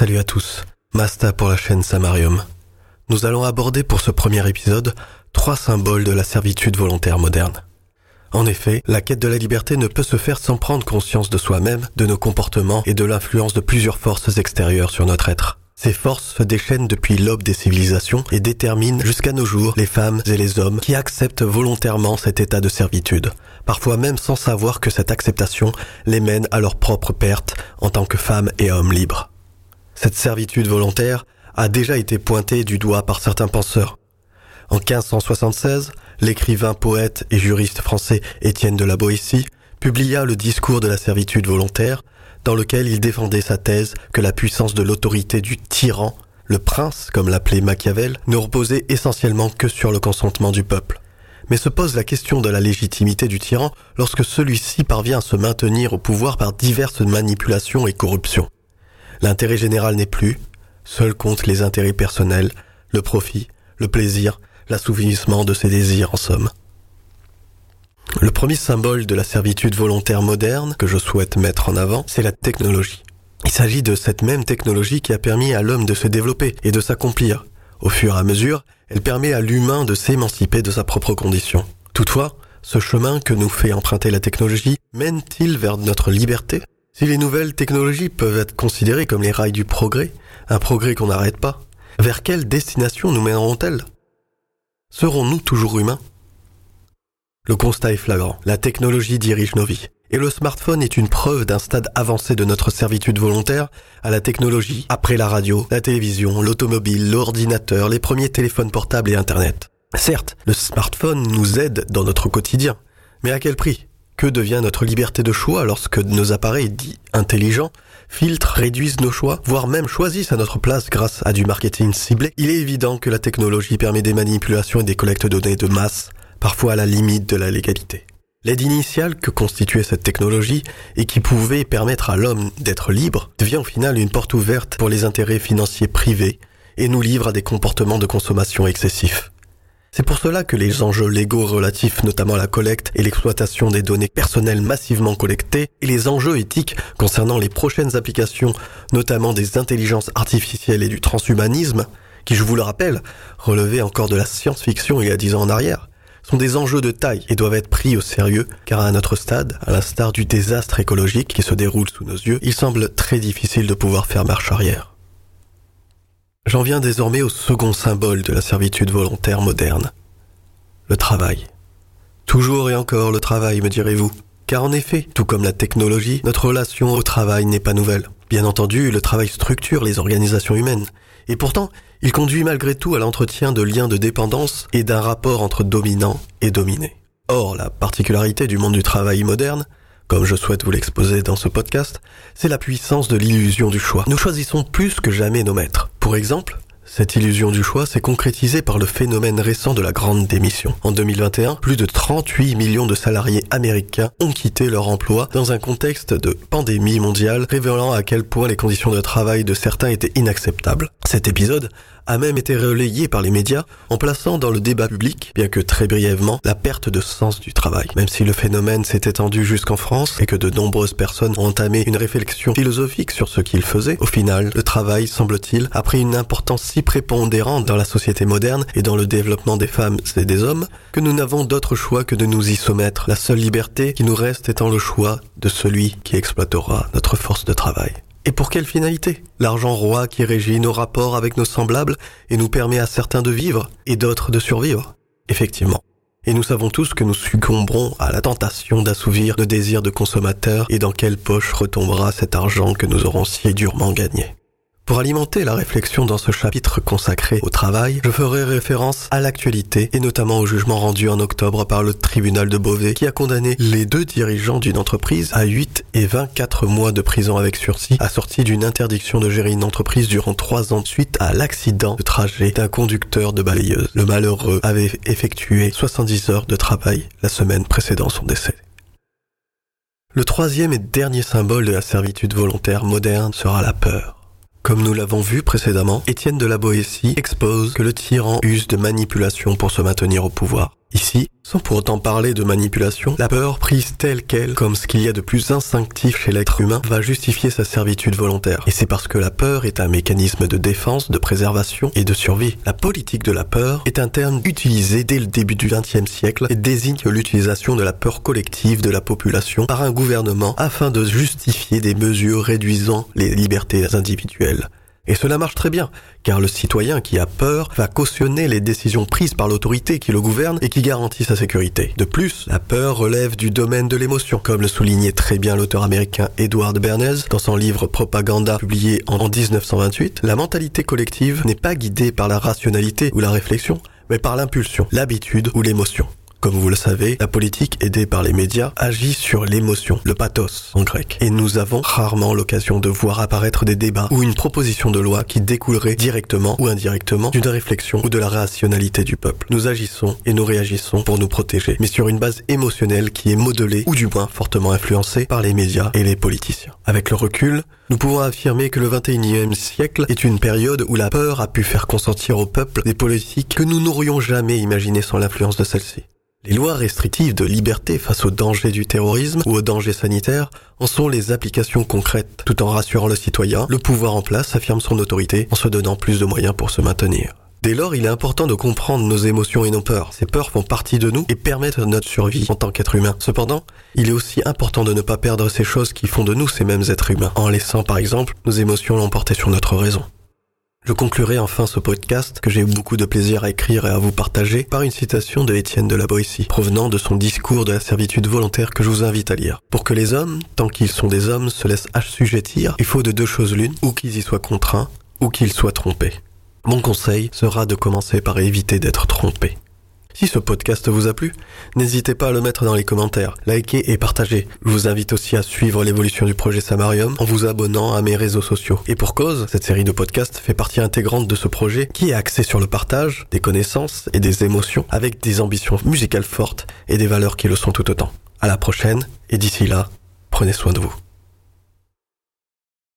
Salut à tous, Masta pour la chaîne Samarium. Nous allons aborder pour ce premier épisode 3 symboles de la servitude volontaire moderne. En effet, la quête de la liberté ne peut se faire sans prendre conscience de soi-même, de nos comportements et de l'influence de plusieurs forces extérieures sur notre être. Ces forces se déchaînent depuis l'aube des civilisations et déterminent jusqu'à nos jours les femmes et les hommes qui acceptent volontairement cet état de servitude, parfois même sans savoir que cette acceptation les mène à leur propre perte en tant que femmes et hommes libres. Cette servitude volontaire a déjà été pointée du doigt par certains penseurs. En 1576, l'écrivain, poète et juriste français Étienne de la Boétie publia le discours de la servitude volontaire, dans lequel il défendait sa thèse que la puissance de l'autorité du tyran, le prince, comme l'appelait Machiavel, ne reposait essentiellement que sur le consentement du peuple. Mais se pose la question de la légitimité du tyran lorsque celui-ci parvient à se maintenir au pouvoir par diverses manipulations et corruptions. L'intérêt général n'est plus, seuls comptent les intérêts personnels, le profit, le plaisir, l'assouvissement de ses désirs en somme. Le premier symbole de la servitude volontaire moderne que je souhaite mettre en avant, c'est la technologie. Il s'agit de cette même technologie qui a permis à l'homme de se développer et de s'accomplir. Au fur et à mesure, elle permet à l'humain de s'émanciper de sa propre condition. Toutefois, ce chemin que nous fait emprunter la technologie mène-t-il vers notre liberté ? Si les nouvelles technologies peuvent être considérées comme les rails du progrès, un progrès qu'on n'arrête pas, vers quelle destination nous mèneront-elles ? Serons-nous toujours humains ? Le constat est flagrant. La technologie dirige nos vies. Et le smartphone est une preuve d'un stade avancé de notre servitude volontaire à la technologie, après la radio, la télévision, l'automobile, l'ordinateur, les premiers téléphones portables et Internet. Certes, le smartphone nous aide dans notre quotidien. Mais à quel prix ? Que devient notre liberté de choix lorsque nos appareils dits intelligents filtrent, réduisent nos choix, voire même choisissent à notre place grâce à du marketing ciblé ? Il est évident que la technologie permet des manipulations et des collectes de données de masse, parfois à la limite de la légalité. L'aide initiale que constituait cette technologie et qui pouvait permettre à l'homme d'être libre devient au final une porte ouverte pour les intérêts financiers privés et nous livre à des comportements de consommation excessifs. C'est pour cela que les enjeux légaux relatifs notamment à la collecte et l'exploitation des données personnelles massivement collectées et les enjeux éthiques concernant les prochaines applications notamment des intelligences artificielles et du transhumanisme, qui je vous le rappelle, relevaient encore de la science-fiction il y a 10 ans en arrière, sont des enjeux de taille et doivent être pris au sérieux, car à notre stade, à l'instar du désastre écologique qui se déroule sous nos yeux, il semble très difficile de pouvoir faire marche arrière. J'en viens désormais au second symbole de la servitude volontaire moderne, le travail. Toujours et encore le travail, me direz-vous. Car en effet, tout comme la technologie, notre relation au travail n'est pas nouvelle. Bien entendu, le travail structure les organisations humaines. Et pourtant, il conduit malgré tout à l'entretien de liens de dépendance et d'un rapport entre dominant et dominé. Or, la particularité du monde du travail moderne, comme je souhaite vous l'exposer dans ce podcast, c'est la puissance de l'illusion du choix. Nous choisissons plus que jamais nos maîtres. Pour exemple, cette illusion du choix s'est concrétisée par le phénomène récent de la grande démission. En 2021, plus de 38 millions de salariés américains ont quitté leur emploi dans un contexte de pandémie mondiale, révélant à quel point les conditions de travail de certains étaient inacceptables. Cet épisode a même été relayé par les médias en plaçant dans le débat public, bien que très brièvement, la perte de sens du travail. Même si le phénomène s'est étendu jusqu'en France et que de nombreuses personnes ont entamé une réflexion philosophique sur ce qu'ils faisaient, au final, le travail, semble-t-il, a pris une importance si prépondérante dans la société moderne et dans le développement des femmes et des hommes que nous n'avons d'autre choix que de nous y soumettre, la seule liberté qui nous reste étant le choix de celui qui exploitera notre force de travail. Et pour quelle finalité ? L'argent roi qui régit nos rapports avec nos semblables et nous permet à certains de vivre et d'autres de survivre. Effectivement. Et nous savons tous que nous succomberons à la tentation d'assouvir nos désirs de consommateurs et dans quelle poche retombera cet argent que nous aurons si durement gagné. Pour alimenter la réflexion dans ce chapitre consacré au travail, je ferai référence à l'actualité et notamment au jugement rendu en octobre par le tribunal de Beauvais qui a condamné les 2 dirigeants d'une entreprise à 8 et 24 mois de prison avec sursis assorti d'une interdiction de gérer une entreprise durant 3 ans suite à l'accident de trajet d'un conducteur de balayeuse. Le malheureux avait effectué 70 heures de travail la semaine précédant son décès. Le troisième et dernier symbole de la servitude volontaire moderne sera la peur. Comme nous l'avons vu précédemment, Étienne de la Boétie expose que le tyran use de manipulation pour se maintenir au pouvoir. Ici, sans pour autant parler de manipulation, la peur prise telle qu'elle, comme ce qu'il y a de plus instinctif chez l'être humain, va justifier sa servitude volontaire. Et c'est parce que la peur est un mécanisme de défense, de préservation et de survie. La politique de la peur est un terme utilisé dès le début du XXe siècle et désigne l'utilisation de la peur collective de la population par un gouvernement afin de justifier des mesures réduisant les libertés individuelles. Et cela marche très bien, car le citoyen qui a peur va cautionner les décisions prises par l'autorité qui le gouverne et qui garantit sa sécurité. De plus, la peur relève du domaine de l'émotion, comme le soulignait très bien l'auteur américain Edward Bernays dans son livre Propaganda, publié en 1928. La mentalité collective n'est pas guidée par la rationalité ou la réflexion, mais par l'impulsion, l'habitude ou l'émotion. Comme vous le savez, la politique, aidée par les médias, agit sur l'émotion, le pathos en grec. Et nous avons rarement l'occasion de voir apparaître des débats ou une proposition de loi qui découlerait directement ou indirectement d'une réflexion ou de la rationalité du peuple. Nous agissons et nous réagissons pour nous protéger, mais sur une base émotionnelle qui est modelée ou du moins fortement influencée par les médias et les politiciens. Avec le recul, nous pouvons affirmer que le XXIe siècle est une période où la peur a pu faire consentir au peuple des politiques que nous n'aurions jamais imaginées sans l'influence de celle-ci. Les lois restrictives de liberté face aux dangers du terrorisme ou aux dangers sanitaires en sont les applications concrètes. Tout en rassurant le citoyen, le pouvoir en place affirme son autorité en se donnant plus de moyens pour se maintenir. Dès lors, il est important de comprendre nos émotions et nos peurs. Ces peurs font partie de nous et permettent notre survie en tant qu'être humain. Cependant, il est aussi important de ne pas perdre ces choses qui font de nous ces mêmes êtres humains, en laissant par exemple nos émotions l'emporter sur notre raison. Je conclurai enfin ce podcast que j'ai eu beaucoup de plaisir à écrire et à vous partager par une citation de Étienne de la Boétie, provenant de son discours de la servitude volontaire que je vous invite à lire. Pour que les hommes, tant qu'ils sont des hommes, se laissent assujettir, il faut de deux choses l'une, ou qu'ils y soient contraints, ou qu'ils soient trompés. Mon conseil sera de commencer par éviter d'être trompé. Si ce podcast vous a plu, n'hésitez pas à le mettre dans les commentaires, liker et partager. Je vous invite aussi à suivre l'évolution du projet Samarium en vous abonnant à mes réseaux sociaux. Et pour cause, cette série de podcasts fait partie intégrante de ce projet qui est axé sur le partage des connaissances et des émotions avec des ambitions musicales fortes et des valeurs qui le sont tout autant. À la prochaine et d'ici là, prenez soin de vous.